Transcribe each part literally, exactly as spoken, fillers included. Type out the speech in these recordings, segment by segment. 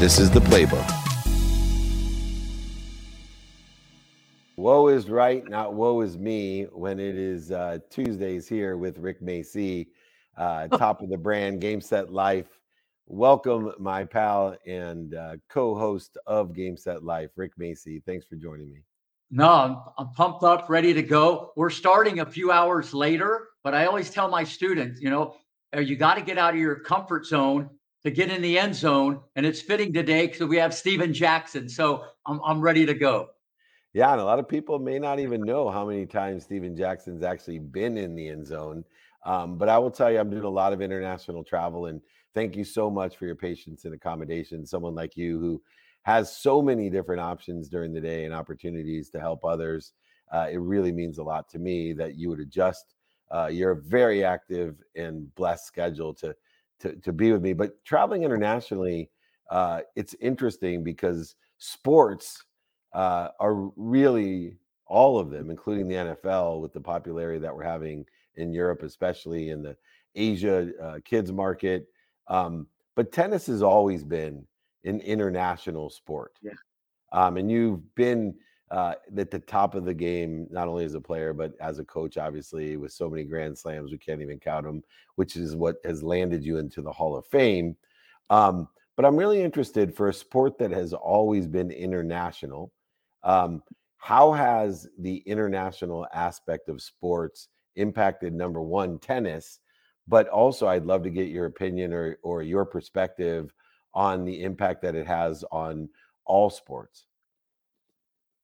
This is The Playbook. Woe is right, not woe is me, when it is uh, Tuesdays here with Rick Macci, uh, top of the brand, Game Set Life. Welcome, my pal and uh, co-host of Game Set Life, Rick Macci. Thanks for joining me. No, I'm, I'm pumped up, ready to go. We're starting a few hours later, but I always tell my students, you know, you got to get out of your comfort zone to get in the end zone. And it's fitting today because we have Steven Jackson. So I'm I'm ready to go. Yeah, and a lot of people may not even know how many times Steven Jackson's actually been in the end zone. Um, but I will tell you, I'm doing a lot of international travel, and thank you so much for your patience and accommodation. Someone like you who has so many different options during the day and opportunities to help others. Uh, it really means a lot to me that you would adjust uh, your very active and blessed schedule to to, to be with me. But traveling internationally, uh, it's interesting because sports uh, are really all of them, including the N F L, with the popularity that we're having in Europe, especially in the Asia uh, kids market. Um, but tennis has always been an international sport. Yeah. Um, and you've been uh, at the top of the game, not only as a player, but as a coach, obviously, with so many grand slams, we can't even count them, which is what has landed you into the Hall of Fame. Um, but I'm really interested, for a sport that has always been international, um, how has the international aspect of sports impacted, number one, tennis, but also I'd love to get your opinion or or your perspective on the impact that it has on all sports?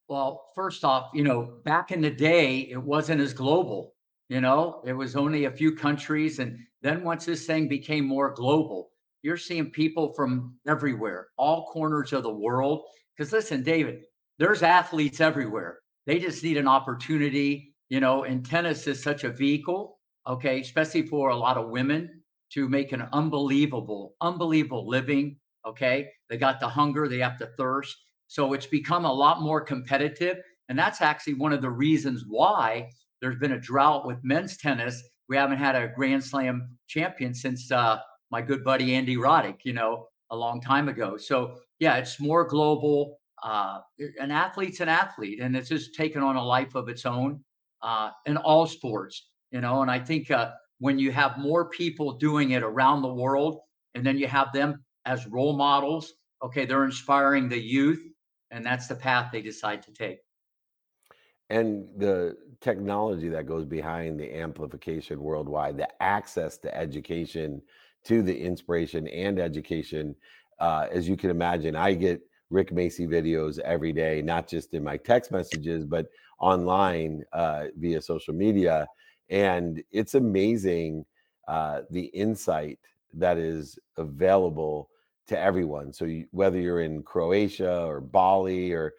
Well, first off, you know, back in the day, it wasn't as global, you know, it was only a few countries. And then once this thing became more global, you're seeing people from everywhere, all corners of the world. Because listen, David, there's athletes everywhere. They just need an opportunity, you know, and tennis is such a vehicle, okay, especially for a lot of women, to make an unbelievable, unbelievable living, okay? They got the hunger, they have the thirst. So it's become a lot more competitive. And that's actually one of the reasons why there's been a drought with men's tennis. We haven't had a Grand Slam champion since uh, my good buddy, Andy Roddick, you know, a long time ago. So yeah, it's more global. Uh, an athlete's an athlete, and it's just taken on a life of its own uh, in all sports, you know? And I think, uh, when you have more people doing it around the world, and then you have them as role models, okay, they're inspiring the youth, and that's the path they decide to take. And the technology that goes behind the amplification worldwide, the access to education, to the inspiration and education, uh, as you can imagine, I get Rick Macci videos every day, not just in my text messages, but online uh, via social media. And it's amazing uh, the insight that is available to everyone. So you, whether you're in Croatia or Bali or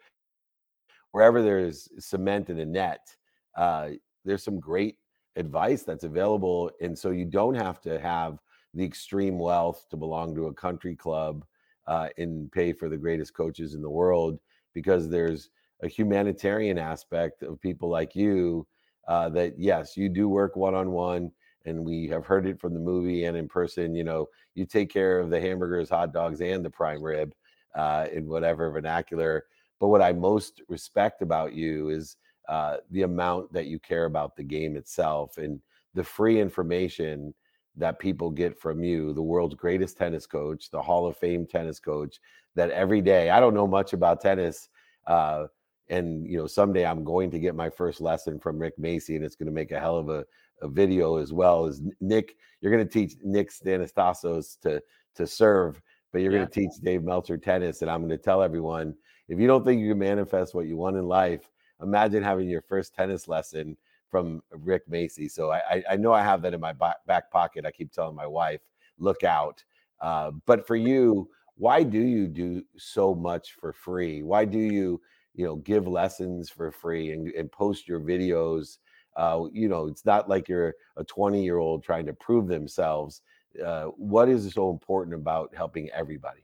wherever there's cement in a net, uh, there's some great advice that's available. And so you don't have to have the extreme wealth to belong to a country club uh, and pay for the greatest coaches in the world, because there's a humanitarian aspect of people like you. Uh, that, yes, you do work one-on-one, and we have heard it from the movie and in person, you know, you take care of the hamburgers, hot dogs, and the prime rib uh, in whatever vernacular. But what I most respect about you is uh, the amount that you care about the game itself and the free information that people get from you, the world's greatest tennis coach, the Hall of Fame tennis coach, that every day, I don't know much about tennis, uh, and, you know, someday I'm going to get my first lesson from Rick Macci, and it's going to make a hell of a, a video, as well as Nick. You're going to teach Nick Stanistassos to, to serve, but you're yeah. going to teach Dave Meltzer tennis. And I'm going to tell everyone, if you don't think you can manifest what you want in life, imagine having your first tennis lesson from Rick Macci. So I, I know I have that in my back pocket. I keep telling my wife, look out. Uh, but for you, why do you do so much for free? Why do you you know, give lessons for free and, and post your videos? Uh, you know, it's not like you're a twenty-year-old trying to prove themselves. Uh, what is so important about helping everybody?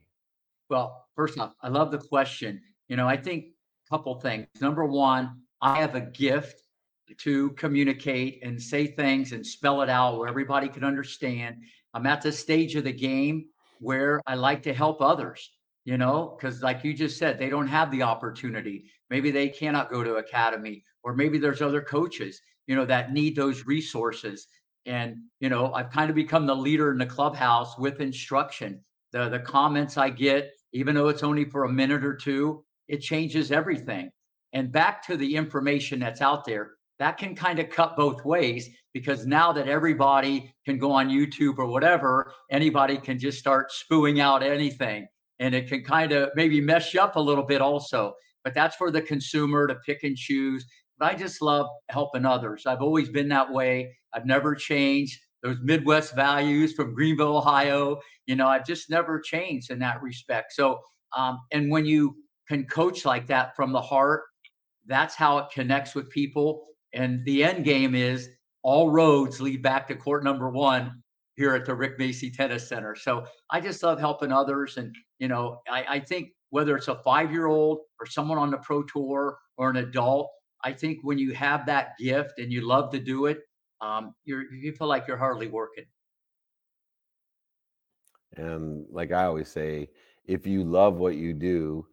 Well, first off, I love the question. You know, I think a couple things. Number one, I have a gift to communicate and say things and spell it out where everybody can understand. I'm at the stage of the game where I like to help others. you know, because like you just said, they don't have the opportunity. Maybe they cannot go to academy, or maybe there's other coaches, you know, that need those resources. And, you know, I've kind of become the leader in the clubhouse with instruction. The, the comments I get, even though it's only for a minute or two, it changes everything. And back to the information that's out there, that can kind of cut both ways, because now that everybody can go on YouTube or whatever, anybody can just start spewing out anything, and it can kind of maybe mess you up a little bit also. But that's for the consumer to pick and choose. But I just love helping others. I've always been that way. I've never changed those Midwest values from Greenville, Ohio. You know, I've just never changed in that respect. So, um, and when you can coach like that from the heart, that's how it connects with people. And the end game is all roads lead back to court number one here at the Rick Macci Tennis Center. So I just love helping others. And, you know, I, I think whether it's a five-year-old or someone on the pro tour or an adult, I think when you have that gift and you love to do it, um, you're, you feel like you're hardly working. And like I always say, if you love what you do,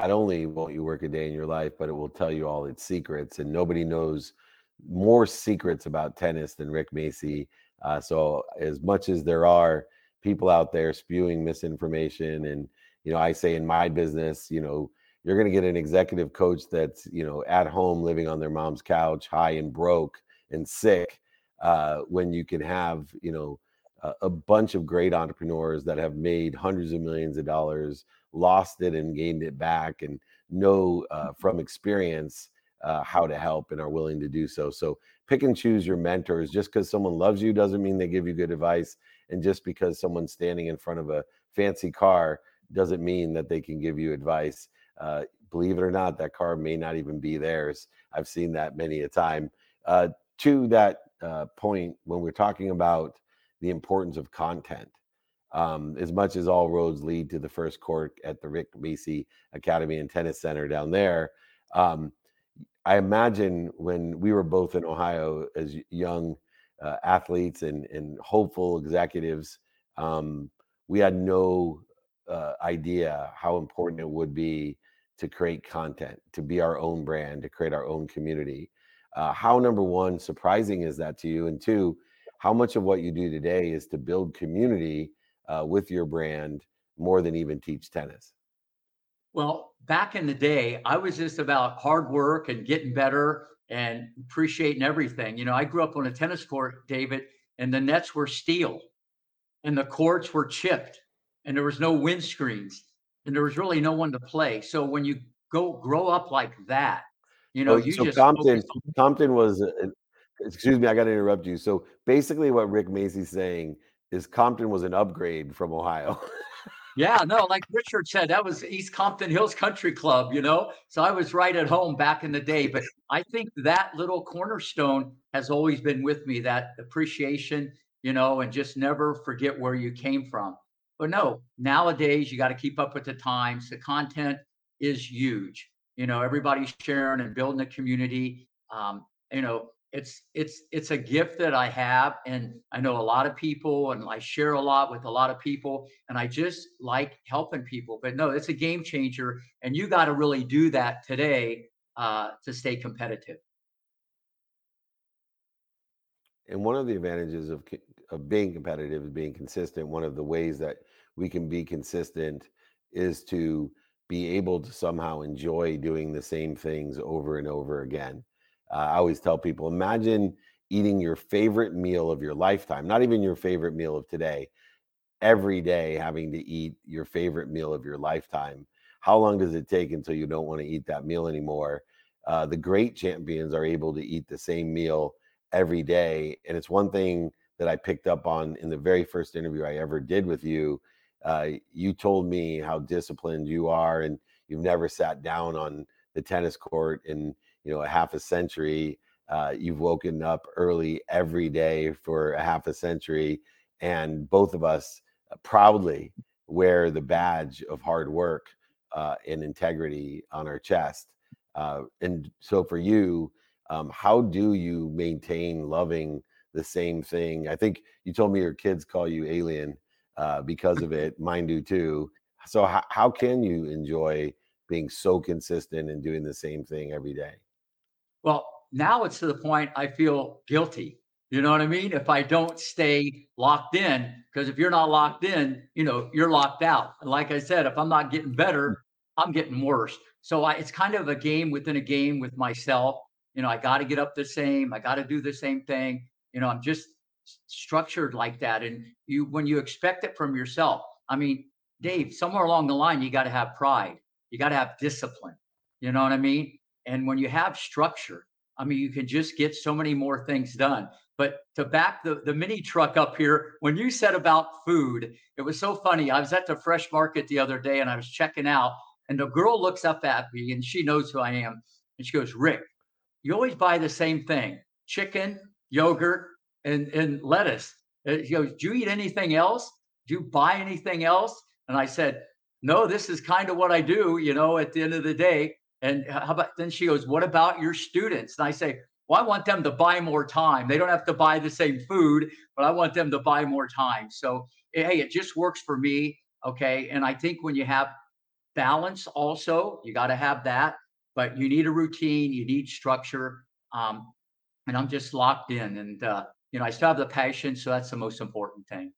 not only won't you work a day in your life, but it will tell you all its secrets. And nobody knows more secrets about tennis than Rick Macci. Uh, so as much as there are people out there spewing misinformation, and, you know, I say in my business, you know, you're going to get an executive coach that's, you know, at home living on their mom's couch, high and broke and sick, uh, when you can have, you know, a, a bunch of great entrepreneurs that have made hundreds of millions of dollars, lost it and gained it back, and know uh, from experience uh, how to help and are willing to do so. So pick and choose your mentors. Just because someone loves you doesn't mean they give you good advice. And just because someone's standing in front of a fancy car doesn't mean that they can give you advice. Uh, believe it or not, that car may not even be theirs. I've seen that many a time. Uh, to that uh, point, when we're talking about the importance of content, Um, as much as all roads lead to the first court at the Rick Macci Academy and Tennis Center down there, um, I imagine when we were both in Ohio as young uh, athletes and, and hopeful executives, um, we had no uh, idea how important it would be to create content, to be our own brand, to create our own community. Uh, how, number one, surprising is that to you? And two, how much of what you do today is to build community Uh, with your brand more than even teach tennis? Well, back in the day, I was just about hard work and getting better and appreciating everything. You know, I grew up on a tennis court, David, and the nets were steel and the courts were chipped and there was no windscreens and there was really no one to play. So when you go grow up like that, you know, oh, you so just- Compton, on- Compton was, uh, excuse me, I got to interrupt you. So basically what Rick Macci's saying is Compton was an upgrade from Ohio. Yeah, no, like Richard said, that was East Compton Hills Country Club, you know? So I was right at home back in the day. But I think that little cornerstone has always been with me, that appreciation, you know, and just never forget where you came from. But no, nowadays you got to keep up with the times. The content is huge. You know, everybody's sharing and building a community. Um, you know, It's it's it's a gift that I have, and I know a lot of people, and I share a lot with a lot of people, and I just like helping people. But no, it's a game changer, and you got to really do that today uh, to stay competitive. And one of the advantages of of being competitive is being consistent. One of the ways that we can be consistent is to be able to somehow enjoy doing the same things over and over again. Uh, I always tell people, imagine eating your favorite meal of your lifetime, not even your favorite meal of today, every day having to eat your favorite meal of your lifetime. How long does it take until you don't want to eat that meal anymore? Uh, the great champions are able to eat the same meal every day. And it's one thing that I picked up on in the very first interview I ever did with you. Uh, you told me how disciplined you are, and you've never sat down on the tennis court and you know, a half a century, uh, you've woken up early every day for a half a century. And both of us proudly wear the badge of hard work uh, and integrity on our chest. Uh, and so for you, um, how do you maintain loving the same thing? I think you told me your kids call you alien uh, because of it. Mine do too. So how, how can you enjoy being so consistent and doing the same thing every day? Well, now it's to the point I feel guilty. You know what I mean? If I don't stay locked in, because if you're not locked in, you know, you're locked out. And like I said, if I'm not getting better, I'm getting worse. So I, it's kind of a game within a game with myself. You know, I got to get up the same. I got to do the same thing. You know, I'm just structured like that. And you, when you expect it from yourself, I mean, Dave, somewhere along the line, you got to have pride. You got to have discipline. You know what I mean? And when you have structure, I mean, you can just get so many more things done. But to back the, the mini truck up here, when you said about food, it was so funny. I was at the Fresh Market the other day and I was checking out, and the girl looks up at me and she knows who I am. And she goes, Rick, you always buy the same thing, chicken, yogurt, and, and lettuce. And she goes, do you eat anything else? Do you buy anything else? And I said, no, this is kind of what I do, you know, at the end of the day. And how about, then she goes, what about your students? And I say, well, I want them to buy more time. They don't have to buy the same food, but I want them to buy more time. So, hey, it just works for me. Okay. And I think when you have balance also, you got to have that, but you need a routine, you need structure. Um, and I'm just locked in and, uh, you know, I still have the passion. So that's the most important thing.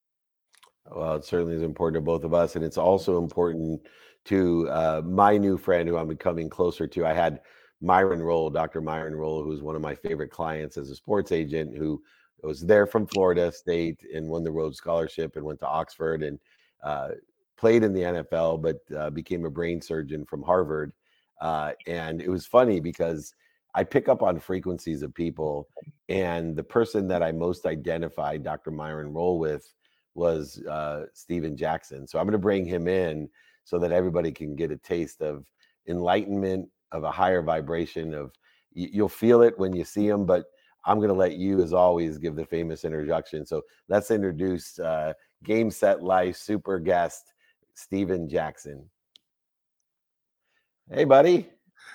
Well, it certainly is important to both of us. And it's also important to uh, my new friend who I'm becoming closer to. I had Myron Rolle, Doctor Myron Rolle, who's one of my favorite clients as a sports agent, who was there from Florida State and won the Rhodes Scholarship and went to Oxford and uh, played in the N F L, but uh, became a brain surgeon from Harvard. Uh, and it was funny because I pick up on frequencies of people, and the person that I most identified Doctor Myron Rolle with was uh, Steven Jackson. So I'm going to bring him in so that everybody can get a taste of enlightenment, of a higher vibration, of you'll feel it when you see him, but I'm going to let you, as always, give the famous introduction. So let's introduce uh, Game Set Life super guest, Steven Jackson. Hey, buddy.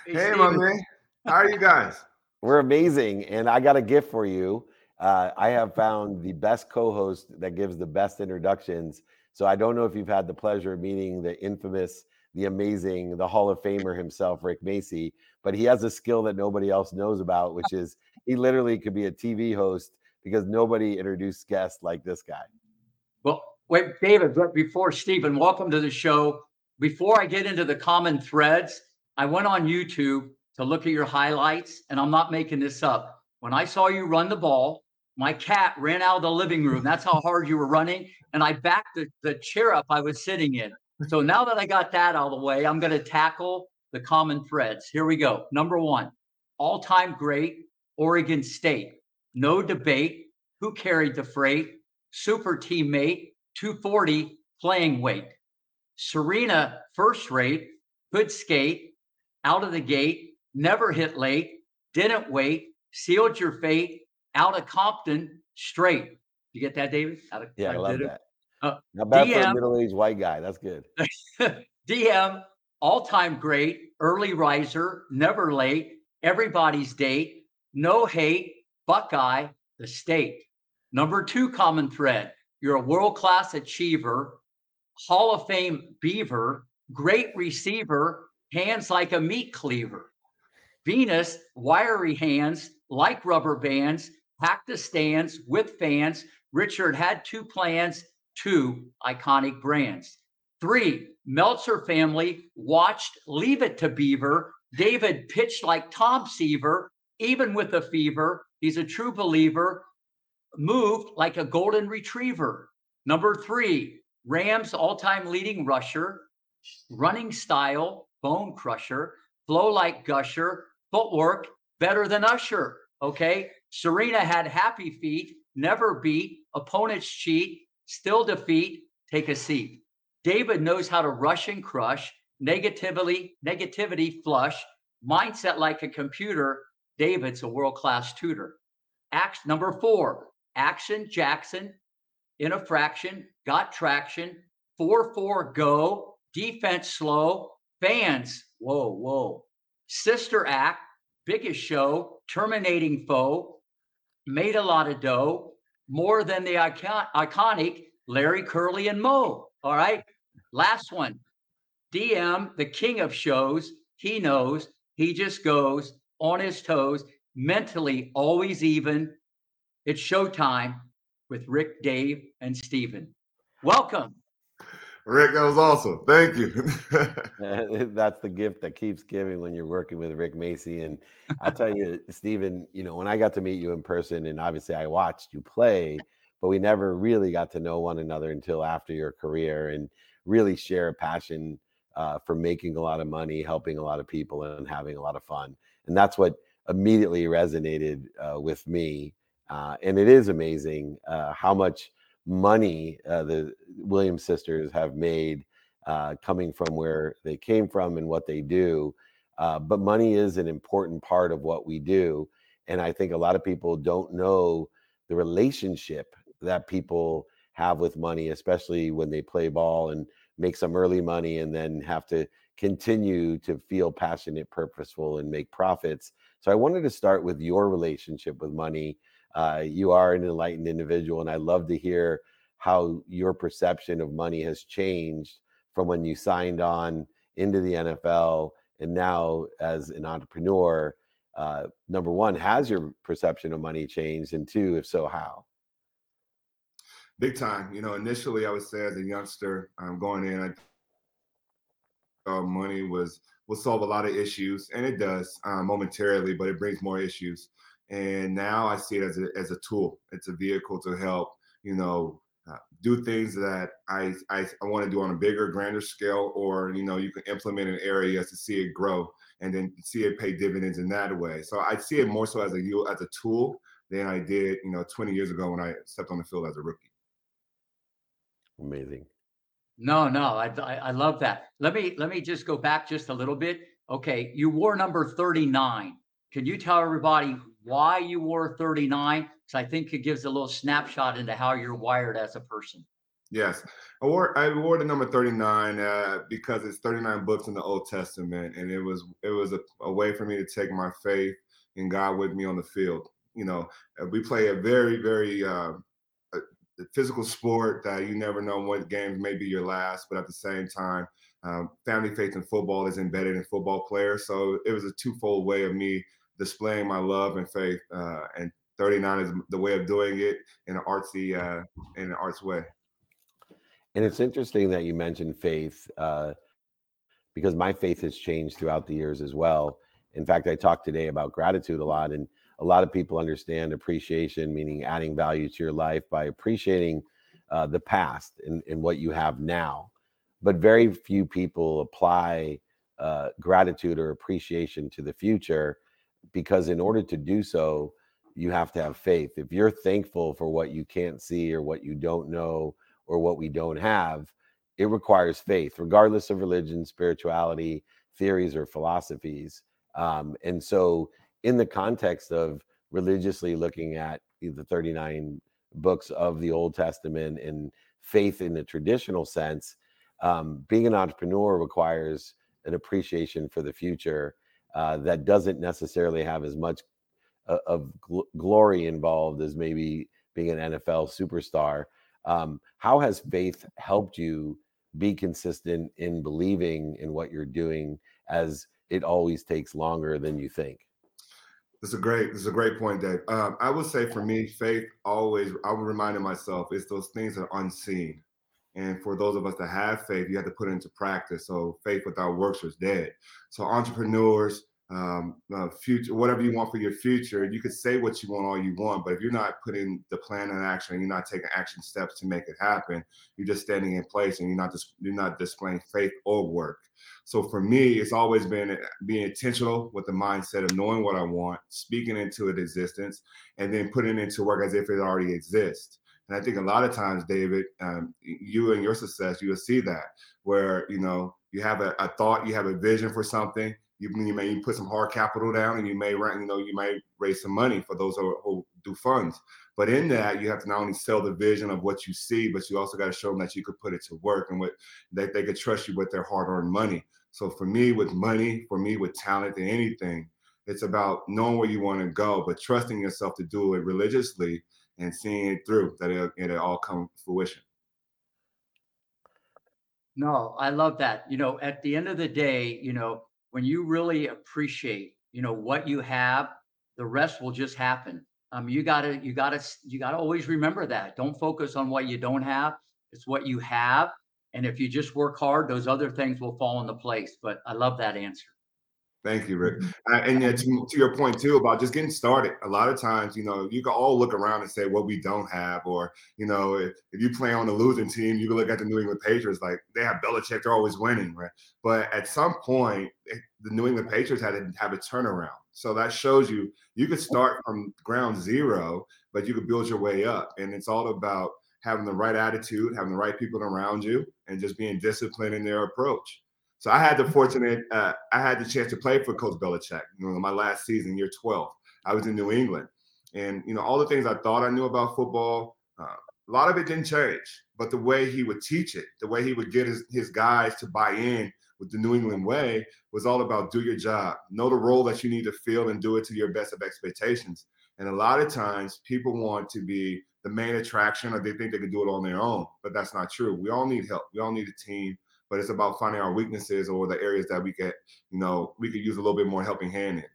Hey, hey my man. How are you guys? We're amazing. And I got a gift for you. Uh, I have found the best co-host that gives the best introductions. So I don't know if you've had the pleasure of meeting the infamous, the amazing, the Hall of Famer himself, Rick Macci, but he has a skill that nobody else knows about, which is he literally could be a T V host because nobody introduced guests like this guy. Well, wait, David, but before Stephen, welcome to the show. Before I get into the common threads, I went on YouTube to look at your highlights, and I'm not making this up. When I saw you run the ball, my cat ran out of the living room. That's how hard you were running. And I backed the, the chair up I was sitting in. So now that I got that out of the way, I'm going to tackle the common threads. Here we go. Number one, all-time great, Oregon State. No debate. Who carried the freight? Super teammate, two forty playing weight. Serena, first rate, could skate, out of the gate, never hit late, didn't wait, sealed your fate. Out of Compton, straight. You get that, David? Out of, yeah, I love that. Uh, Not bad D M, for a middle-aged white guy. That's good. D M, all-time great, early riser, never late, everybody's date, no hate, Buckeye, the state. Number two common thread, you're a world-class achiever, Hall of Fame beaver, great receiver, hands like a meat cleaver. Venus, wiry hands, like rubber bands, packed the stands with fans. Richard had two plans, two iconic brands. Three, Meltzer family watched Leave It to Beaver. David pitched like Tom Seaver, even with a fever. He's a true believer, moved like a golden retriever. Number three, Rams all-time leading rusher, running style, bone crusher, flow like gusher, footwork, better than Usher, okay? Serena had happy feet, never beat, opponents cheat, still defeat, take a seat. David knows how to rush and crush, negativity, negativity flush, mindset like a computer. David's a world-class tutor. Act, number four, Action Jackson, in a fraction, got traction, four four go, defense slow, fans, whoa, whoa. Sister act, biggest show, terminating foe, made a lot of dough, more than the icon- iconic Larry, Curly, and Moe. All right. Last one, D M, the king of shows, he knows. He just goes on his toes, mentally always even. It's showtime with Rick, Dave, and Steven. Welcome. Rick, that was awesome. Thank you. That's the gift that keeps giving when you're working with Rick Macci. And I tell you, Steven, you know, when I got to meet you in person, and obviously I watched you play, but we never really got to know one another until after your career, and really share a passion uh, for making a lot of money, helping a lot of people, and having a lot of fun. And that's what immediately resonated uh, with me. Uh, and it is amazing uh, how much money uh, the Williams sisters have made uh, coming from where they came from and what they do. Uh, but money is an important part of what we do. And I think a lot of people don't know the relationship that people have with money, especially when they play ball and make some early money and then have to continue to feel passionate, purposeful, and make profits. So I wanted to start with your relationship with money. Uh, you are an enlightened individual, and I love to hear how your perception of money has changed from when you signed on into the N F L, and now as an entrepreneur. Uh, number one, has your perception of money changed? And two, if so, how? Big time. You know, initially I would say as a youngster, um, going in, I, uh, money was will solve a lot of issues, and it does um, momentarily, but it brings more issues. And now I see it as a as a tool. It's a vehicle to help, you know, uh, do things that I I, I want to do on a bigger, grander scale, or, you know, you can implement in areas to see it grow and then see it pay dividends in that way. So I see it more so as a as a tool than I did, you know, twenty years ago when I stepped on the field as a rookie. Amazing. No, no, I, I I love that. Let me let me just go back just a little bit. Okay, you wore number thirty-nine. Can you tell everybody why you wore thirty-nine? Because I think it gives a little snapshot into how you're wired as a person. Yes, I wore I wore the number thirty-nine uh, because it's thirty-nine books in the Old Testament, and it was it was a, a way for me to take my faith and God with me on the field. You know, we play a very very. Uh, The physical sport that you never know what games may be your last, but at the same time, um, family faith in football is embedded in football players. So it was a twofold way of me displaying my love and faith. Uh, and thirty-nine is the way of doing it in an artsy, uh, in an arts way. And it's interesting that you mentioned faith uh, because my faith has changed throughout the years as well. In fact, I talked today about gratitude a lot, and a lot of people understand appreciation, meaning adding value to your life by appreciating uh, the past and, and what you have now. But very few people apply uh, gratitude or appreciation to the future, because in order to do so, you have to have faith. If you're thankful for what you can't see or what you don't know or what we don't have, it requires faith, regardless of religion, spirituality, theories, or philosophies. Um, and so in the context of religiously looking at the thirty-nine books of the Old Testament and faith in the traditional sense, um, being an entrepreneur requires an appreciation for the future uh, that doesn't necessarily have as much uh, of gl- glory involved as maybe being an N F L superstar. Um, how has faith helped you be consistent in believing in what you're doing, as it always takes longer than you think? It's a great, it's a great point, Dave. Um, I would say for me, faith always, I'm reminding myself, it's those things that are unseen. And for those of us that have faith, you have to put it into practice. So faith without works is dead. So entrepreneurs, um, uh, future, whatever you want for your future, you could say what you want all you want, but if you're not putting the plan in action, and you're not taking action steps to make it happen, you're just standing in place, and you're not just, you're not displaying faith or work. So for me, it's always been being intentional with the mindset of knowing what I want, speaking into its existence, and then putting it into work as if it already exists. And I think a lot of times, David, um, you and your success, you will see that where, you know, you have a, a thought, you have a vision for something. You, you may you put some hard capital down, and you may you know, you may raise some money for those who, who do funds. But in that, you have to not only sell the vision of what you see, but you also got to show them that you could put it to work, and what that they could trust you with their hard-earned money. So for me, with money, for me, with talent and anything, it's about knowing where you want to go, but trusting yourself to do it religiously and seeing it through, that it'll, it'll all come to fruition. No, I love that. You know, at the end of the day, you know, when you really appreciate, you know, what you have, the rest will just happen. Um, you gotta, you gotta, you gotta always remember that. Don't focus on what you don't have. It's what you have. And if you just work hard, those other things will fall into place. But I love that answer. Thank you, Rick. Uh, and yeah, to, to your point, too, about just getting started. A lot of times, you know, you can all look around and say, well, we don't have. Or, you know, if, if you play on the losing team, you can look at the New England Patriots like they have Belichick. They're always winning. Right. But at some point, the New England Patriots had to have a turnaround. So that shows you you could start from ground zero, but you could build your way up. And it's all about having the right attitude, having the right people around you, and just being disciplined in their approach. So I had the fortunate, uh, I had the chance to play for Coach Belichick. You know, my last season, year twelve, I was in New England, and you know all the things I thought I knew about football, uh, a lot of it didn't change. But the way he would teach it, the way he would get his his guys to buy in with the New England way, was all about do your job, know the role that you need to fill, and do it to your best of expectations. And a lot of times, people want to be the main attraction, or they think they can do it on their own, but that's not true. We all need help. We all need a team. But it's about finding our weaknesses or the areas that we could, you know, we could use a little bit more helping hand in.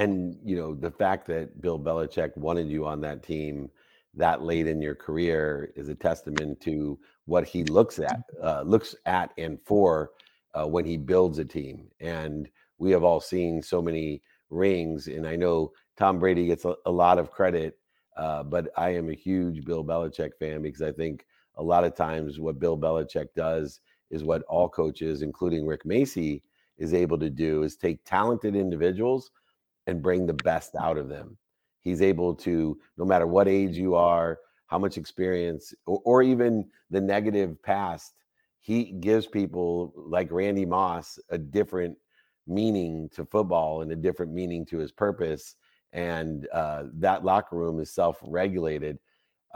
And, you know, the fact that Bill Belichick wanted you on that team that late in your career is a testament to what he looks at, uh, looks at and for uh, when he builds a team. And we have all seen so many rings. And I know Tom Brady gets a, a lot of credit, uh, but I am a huge Bill Belichick fan because I think a lot of times what Bill Belichick does is what all coaches, including Rick Macci, is able to do, is take talented individuals and bring the best out of them. He's able to, no matter what age you are, how much experience, or, or even the negative past, he gives people like Randy Moss a different meaning to football and a different meaning to his purpose. And uh, that locker room is self-regulated.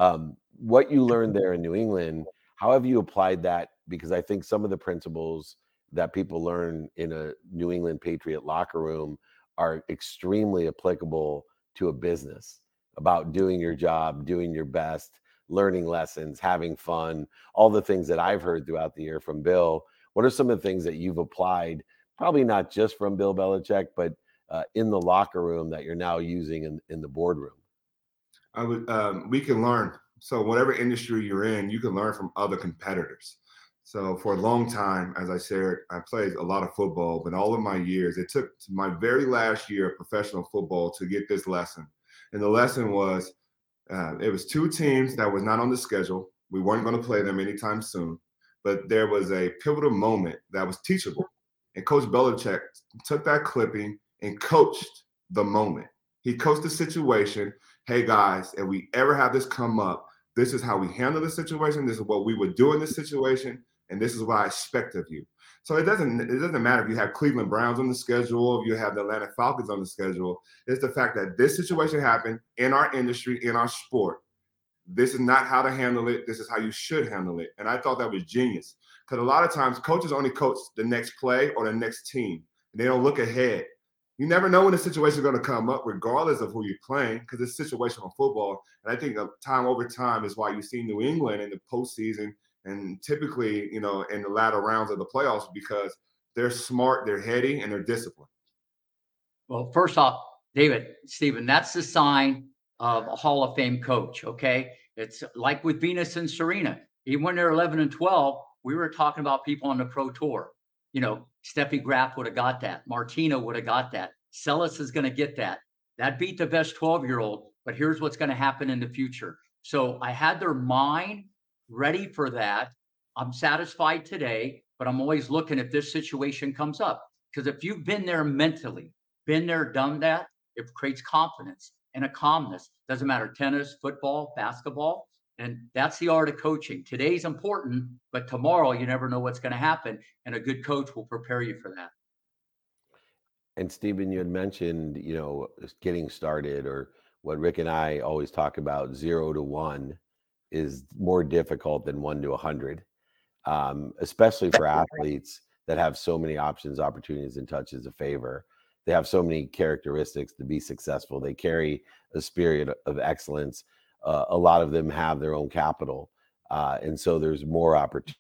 Um, what you learned there in New England, how have you applied that? Because I think some of the principles that people learn in a New England Patriot locker room are extremely applicable to a business, about doing your job, doing your best, learning lessons, having fun, all the things that I've heard throughout the year from Bill. What are some of the things that you've applied, probably not just from Bill Belichick, but uh, in the locker room that you're now using in, in the boardroom? I would. Um, we can learn. So whatever industry you're in, you can learn from other competitors. So for a long time, as I said, I played a lot of football, but all of my years, it took my very last year of professional football to get this lesson. And the lesson was, uh, it was two teams that was not on the schedule. We weren't going to play them anytime soon, but there was a pivotal moment that was teachable. And Coach Belichick took that clipping and coached the moment. He coached the situation. Hey, guys, if we ever have this come up, this is how we handle the situation. This is what we would do in this situation. And this is what I expect of you. So it doesn't it doesn't matter if you have Cleveland Browns on the schedule, if you have the Atlanta Falcons on the schedule. It's the fact that this situation happened in our industry, in our sport. This is not how to handle it. This is how you should handle it. And I thought that was genius, because a lot of times coaches only coach the next play or the next team. They don't look ahead. You never know when a situation is going to come up, regardless of who you're playing, because it's situational football. And I think time over time is why you see New England in the postseason and typically, you know, in the latter rounds of the playoffs, because they're smart, they're heady, and they're disciplined. Well, first off, David, Steven, that's the sign of a Hall of Fame coach, okay? It's like with Venus and Serena. Even when they're eleven and twelve, we were talking about people on the Pro Tour. You know, Steffi Graf would have got that. Martina would have got that. Celis is going to get that. That beat the best twelve-year-old, but here's what's going to happen in the future. So I had their mind ready for that. I'm satisfied today, but I'm always looking if this situation comes up. Because if you've been there mentally, been there, done that, it creates confidence and a calmness. Doesn't matter, tennis, football, basketball. And that's the art of coaching. Today's important, but tomorrow you never know what's going to happen. And a good coach will prepare you for that. And Steven, you had mentioned, you know, getting started, or what Rick and I always talk about, zero to one is more difficult than one to a hundred, um, especially for athletes that have so many options, opportunities, and touches of favor. They have so many characteristics to be successful. They carry a spirit of excellence. Uh, a lot of them have their own capital. Uh, and so there's more opportunity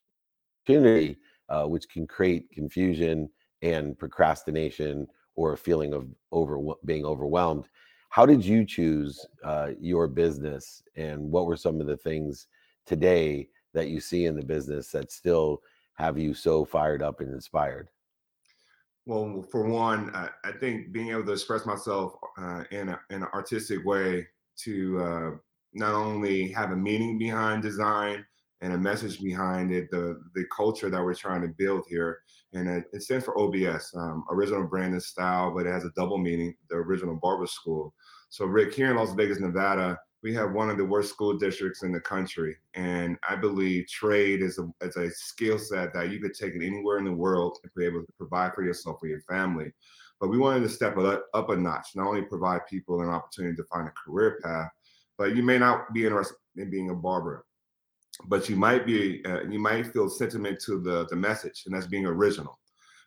opportunity, uh, which can create confusion and procrastination or a feeling of over being overwhelmed. How did you choose uh, your business, and what were some of the things today that you see in the business that still have you so fired up and inspired? Well, for one, I, I think being able to express myself uh, in, a, in an artistic way to uh, not only have a meaning behind design and a message behind it, the the culture that we're trying to build here. And it, it stands for O B S, um, Original Brand and Style, but it has a double meaning, the Original Barber School. So Rick, here in Las Vegas, Nevada, we have one of the worst school districts in the country. And I believe trade is a, is a skill set that you could take it anywhere in the world and be able to provide for yourself or your family. But we wanted to step up, up a notch, not only provide people an opportunity to find a career path, but you may not be interested in being a barber, but you might be, uh, you might feel sentiment to the, the message, and that's being original.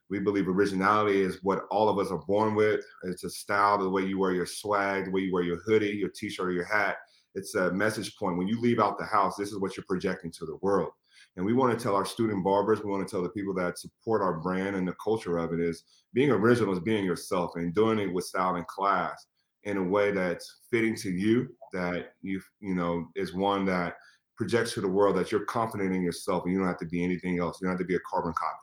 We believe originality is what all of us are born with. It's a style, the way you wear your swag, the way you wear your hoodie, your t-shirt, or your hat. It's a message point. When you leave out the house, this is what you're projecting to the world. And we want to tell our student barbers, we want to tell the people that support our brand and the culture of it, is being original is being yourself and doing it with style and class in a way that's fitting to you, that you, you know, is one that projects to the world that you're confident in yourself and you don't have to be anything else. You don't have to be a carbon copy.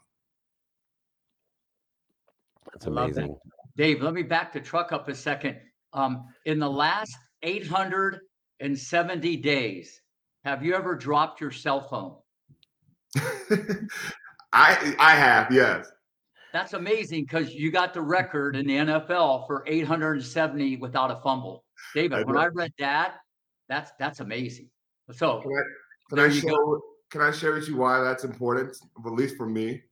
That's amazing. I love that. Dave, let me back the truck up a second. Um, in the last eight hundred seventy days, have you ever dropped your cell phone? I I have, yes. That's amazing, because you got the record in the N F L for eight hundred seventy without a fumble. David, I when I read that, that's that's amazing. So can I, can I, show, can I share with you why that's important, at least for me?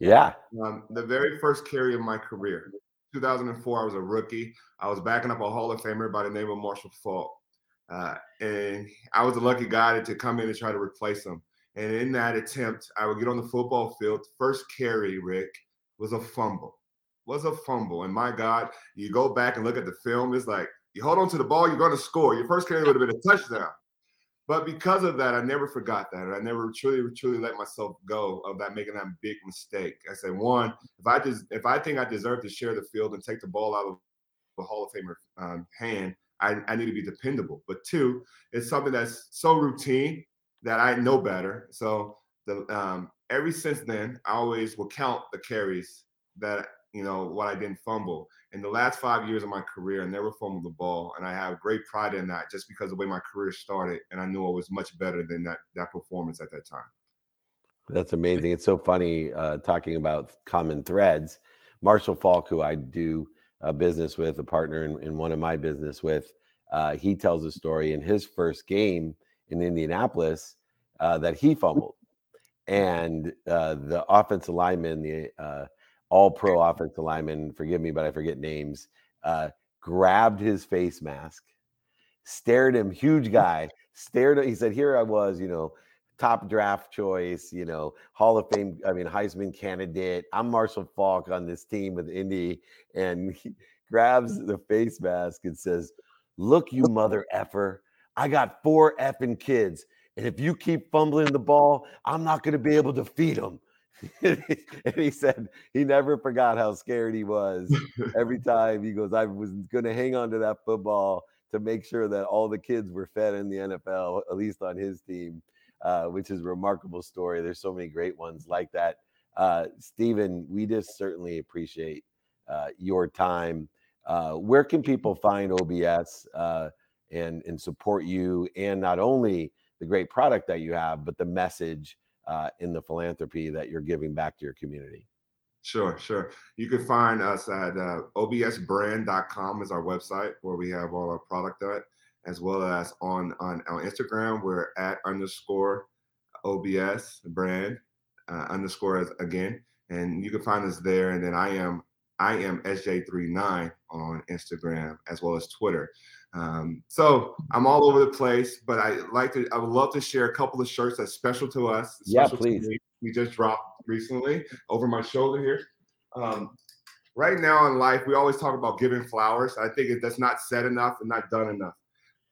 Yeah. Um, the very first carry of my career, two thousand four, I was a rookie. I was backing up a Hall of Famer by the name of Marshall Faulk. Uh, and I was a lucky guy to come in and try to replace him. And in that attempt, I would get on the football field. First carry, Rick, was a fumble. Was a fumble. And my God, you go back and look at the film, it's like, you hold on to the ball, you're going to score. Your first carry would have been a touchdown. But because of that, I never forgot that. And I never truly, truly let myself go of that, making that big mistake. I said, one, if I just, if I think I deserve to share the field and take the ball out of the Hall of Famer um, hand, I, I need to be dependable. But two, it's something that's so routine that I know better. So the um, every since then, I always will count the carries that, you know, what I didn't fumble. In the last five years of my career, I never fumbled the ball, and I have great pride in that, just because of the way my career started, and I knew I was much better than that that performance at that time. That's amazing. It's so funny uh, talking about common threads. Marshall Faulk, who I do a business with, a partner in, in one of my business with, uh, he tells a story in his first game in Indianapolis uh, that he fumbled, and uh, the offensive lineman, the uh, all pro offensive lineman, forgive me, but I forget names, uh, grabbed his face mask, stared him, huge guy, stared at, he said, here I was, you know, top draft choice, you know, Hall of Fame, I mean, Heisman candidate. I'm Marshall Faulk on this team with Indy. And he grabs the face mask and says, look, you mother effer, I got four effing kids. And if you keep fumbling the ball, I'm not going to be able to feed them. And he said he never forgot how scared he was every time. He goes, I was going to hang on to that football to make sure that all the kids were fed in the N F L, at least on his team, uh, which is a remarkable story. There's so many great ones like that. Uh, Steven, we just certainly appreciate uh, your time. Uh, where can people find O B S uh, and, and support you, and not only the great product that you have, but the message Uh, in the philanthropy that you're giving back to your community? Sure, sure. You can find us at uh, O B S brand dot com is our website, where we have all our product at, as well as on, on our Instagram, we're at underscore O B S brand, uh, underscore as again. And you can find us there. And then I am I am S J thirty-nine on Instagram, as well as Twitter. Um, so I'm all over the place, but I like to, I would love to share a couple of shirts that's special to us. Special, yeah, please. To me. We just dropped recently over my shoulder here. Um, right now in life, we always talk about giving flowers. I think that's not said enough and not done enough.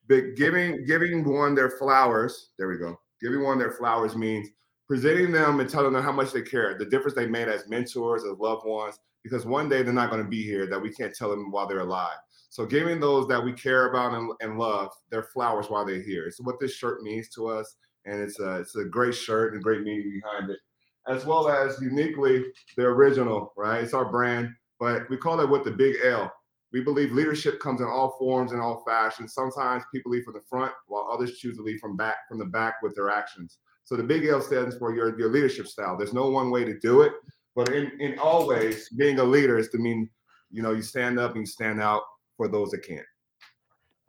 But giving, giving one their flowers, there we go. Giving one their flowers means presenting them and telling them how much they care, the difference they made as mentors, as loved ones, because one day they're not going to be here, that we can't tell them while they're alive. So giving those that we care about and, and love their flowers while they're here. It's what this shirt means to us. And it's a, it's a great shirt and great meaning behind it, as well as uniquely the original, right? It's our brand, but we call it with the big L. We believe leadership comes in all forms and all fashions. Sometimes people lead from the front while others choose to lead from back, from the back with their actions. So the big L stands for your, your leadership style. There's no one way to do it, but in, in all ways, being a leader is to mean, you know, you stand up and you stand out for those that can't.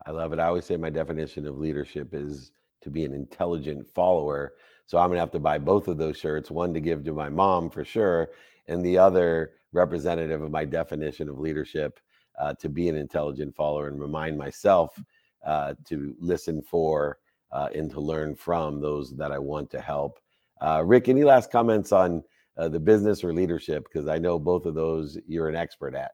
I love it. I always say my definition of leadership is to be an intelligent follower. So I'm gonna have to buy both of those shirts, one to give to my mom for sure, and the other representative of my definition of leadership, uh, to be an intelligent follower and remind myself uh, to listen for uh, and to learn from those that I want to help. Uh, Rick, any last comments on uh, the business or leadership? Because I know both of those you're an expert at.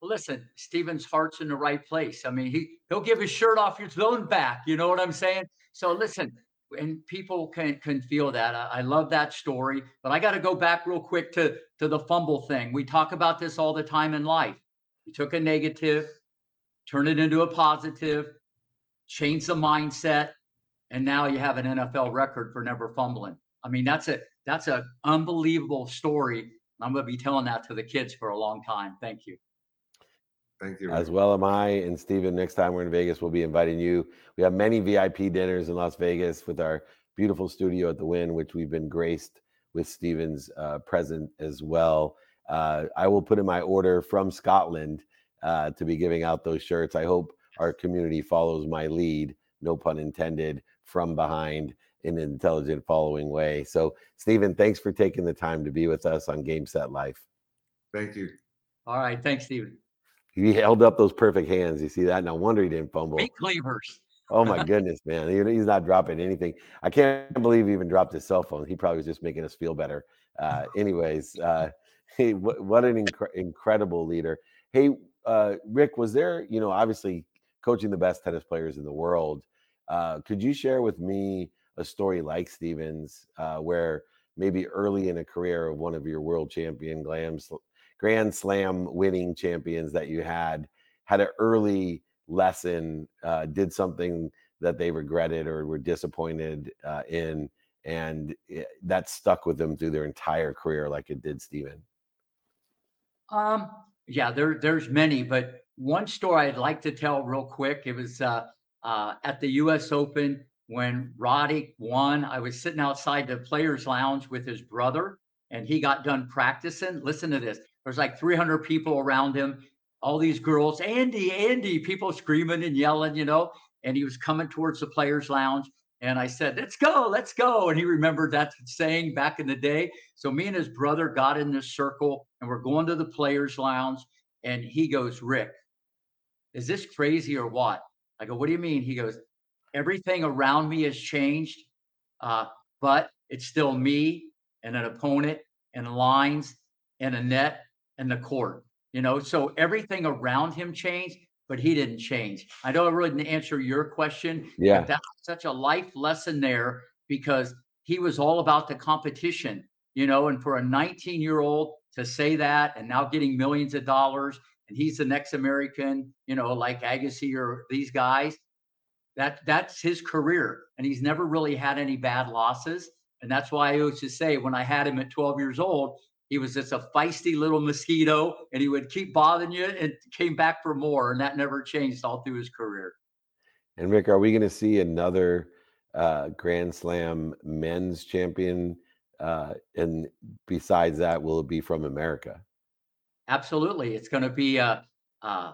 Listen, Steven's heart's in the right place. I mean, he, he'll give his shirt off your own back. You know what I'm saying? So listen, and people can, can feel that. I, I love that story, but I got to go back real quick to, to the fumble thing. We talk about this all the time in life. You took a negative, turn it into a positive, change the mindset, and now you have an N F L record for never fumbling. I mean, that's a, that's an unbelievable story. I'm going to be telling that to the kids for a long time. Thank you. Thank you. As well am I. And Steven, next time we're in Vegas, we'll be inviting you. We have many V I P dinners in Las Vegas with our beautiful studio at the Wynn, which we've been graced with Steven's uh, present as well. Uh, I will put in my order from Scotland uh, to be giving out those shirts. I hope our community follows my lead, no pun intended, from behind in an intelligent following way. So Steven, thanks for taking the time to be with us on Game Set Life. Thank you. All right. Thanks, Steven. He held up those perfect hands. You see that? No wonder he didn't fumble. Big cleavers. Oh, my goodness, man. He, he's not dropping anything. I can't believe he even dropped his cell phone. He probably was just making us feel better. Uh, anyways, uh, hey, w- what an inc- incredible leader. Hey, uh, Rick, was there, you know, obviously coaching the best tennis players in the world. Uh, could you share with me a story like Steven's uh, where maybe early in a career of one of your world champion glams, Grand Slam winning champions that you had, had an early lesson, uh, did something that they regretted or were disappointed uh, in, and it, that stuck with them through their entire career like it did Steven? Um, yeah, there, there's many, but one story I'd like to tell real quick. It was uh, uh, at the U S Open when Roddick won. I was sitting outside the players' lounge with his brother, and he got done practicing. Listen to this. There's like three hundred people around him, all these girls, Andy, Andy, people screaming and yelling, you know, and he was coming towards the players' lounge. And I said, let's go, let's go. And he remembered that saying back in the day. So me and his brother got in this circle and we're going to the players' lounge. And he goes, Rick, is this crazy or what? I go, what do you mean? He goes, everything around me has changed, uh, but it's still me and an opponent and lines and a net and the court, you know, so everything around him changed, but he didn't change. I know I really didn't answer your question. Yeah. But that's such a life lesson there because he was all about the competition, you know, and for a nineteen year old to say that and now getting millions of dollars and he's the next American, you know, like Agassi or these guys, that that's his career. And he's never really had any bad losses. And that's why I always just say when I had him at twelve years old, he was just a feisty little mosquito and he would keep bothering you and came back for more. And that never changed all through his career. And Rick, are we going to see another uh, Grand Slam men's champion? Uh, and besides that, will it be from America? Absolutely. It's going to be uh, uh,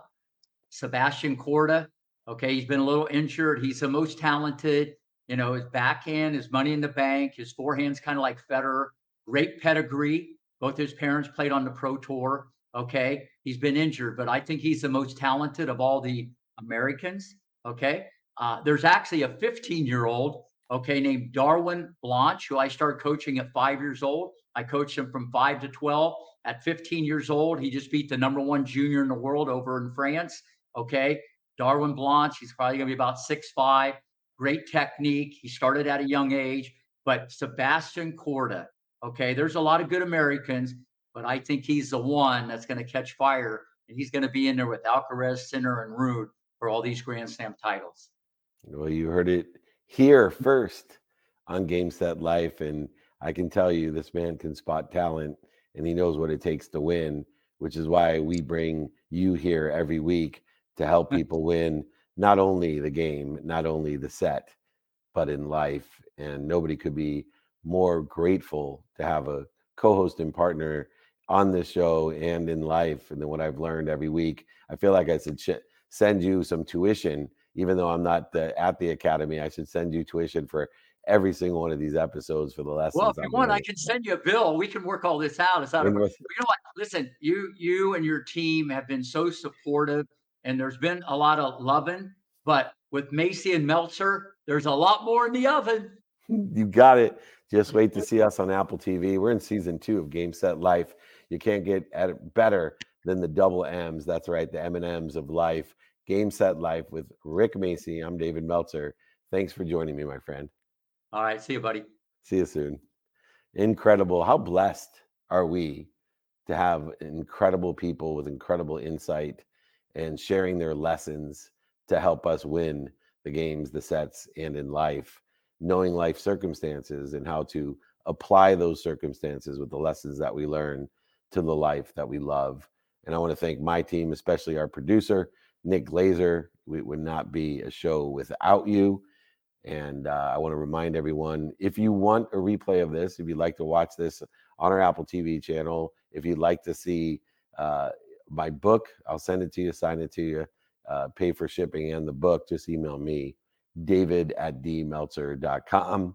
Sebastian Korda. Okay. He's been a little injured. He's the most talented, you know, his backhand, his money in the bank, his forehand's kind of like Federer, great pedigree. Both his parents played on the pro tour. Okay. He's been injured, but I think he's the most talented of all the Americans. Okay. Uh, there's actually a fifteen year old, okay, named Darwin Blanche, who I started coaching at five years old. I coached him from five to twelve. At fifteen years old, he just beat the number one junior in the world over in France. Okay. Darwin Blanche, he's probably going to be about six five, great technique. He started at a young age. but Sebastian Korda. Okay, there's a lot of good Americans, but I think he's the one that's going to catch fire, and he's going to be in there with Alcaraz, Sinner, and Ruud for all these Grand Slam titles. Well, you heard it here first on Game Set Life, and I can tell you this man can spot talent, and he knows what it takes to win, which is why we bring you here every week to help people win not only the game, not only the set, but in life. And nobody could be more grateful to have a co-host and partner on this show and in life. And then what I've learned every week, I feel like I should sh- send you some tuition, even though I'm not the, at the academy. I should send you tuition for every single one of these episodes for the lessons. Well, if you I'm want, learning. I can send you a bill. We can work all this out. It's out of, you know what? Listen, you, you and your team have been so supportive, and there's been a lot of loving, but with Macci and Meltzer, there's a lot more in the oven. You got it. Just wait to see us on Apple T V. We're in season two of Game Set Life. You can't get at it better than the double M's. That's right, the M and M's of life. Game Set Life with Rick Macci. I'm David Meltzer. Thanks for joining me, my friend. All right. See you, buddy. See you soon. Incredible. How blessed are we to have incredible people with incredible insight and sharing their lessons to help us win the games, the sets, and in life, knowing life circumstances and how to apply those circumstances with the lessons that we learn to the life that we love. And I want to thank my team, especially our producer, Nick Glazer. We would not be a show without you. And uh, I want to remind everyone, if you want a replay of this, if you'd like to watch this on our Apple T V channel, if you'd like to see uh, my book, I'll send it to you, sign it to you, uh, pay for shipping and the book, just email me, David at d meltzer dot com.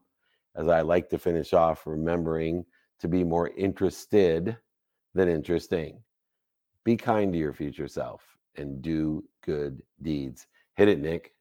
As I like to finish off, remembering to be more interested than interesting. Be kind to your future self and do good deeds. Hit it, Nick.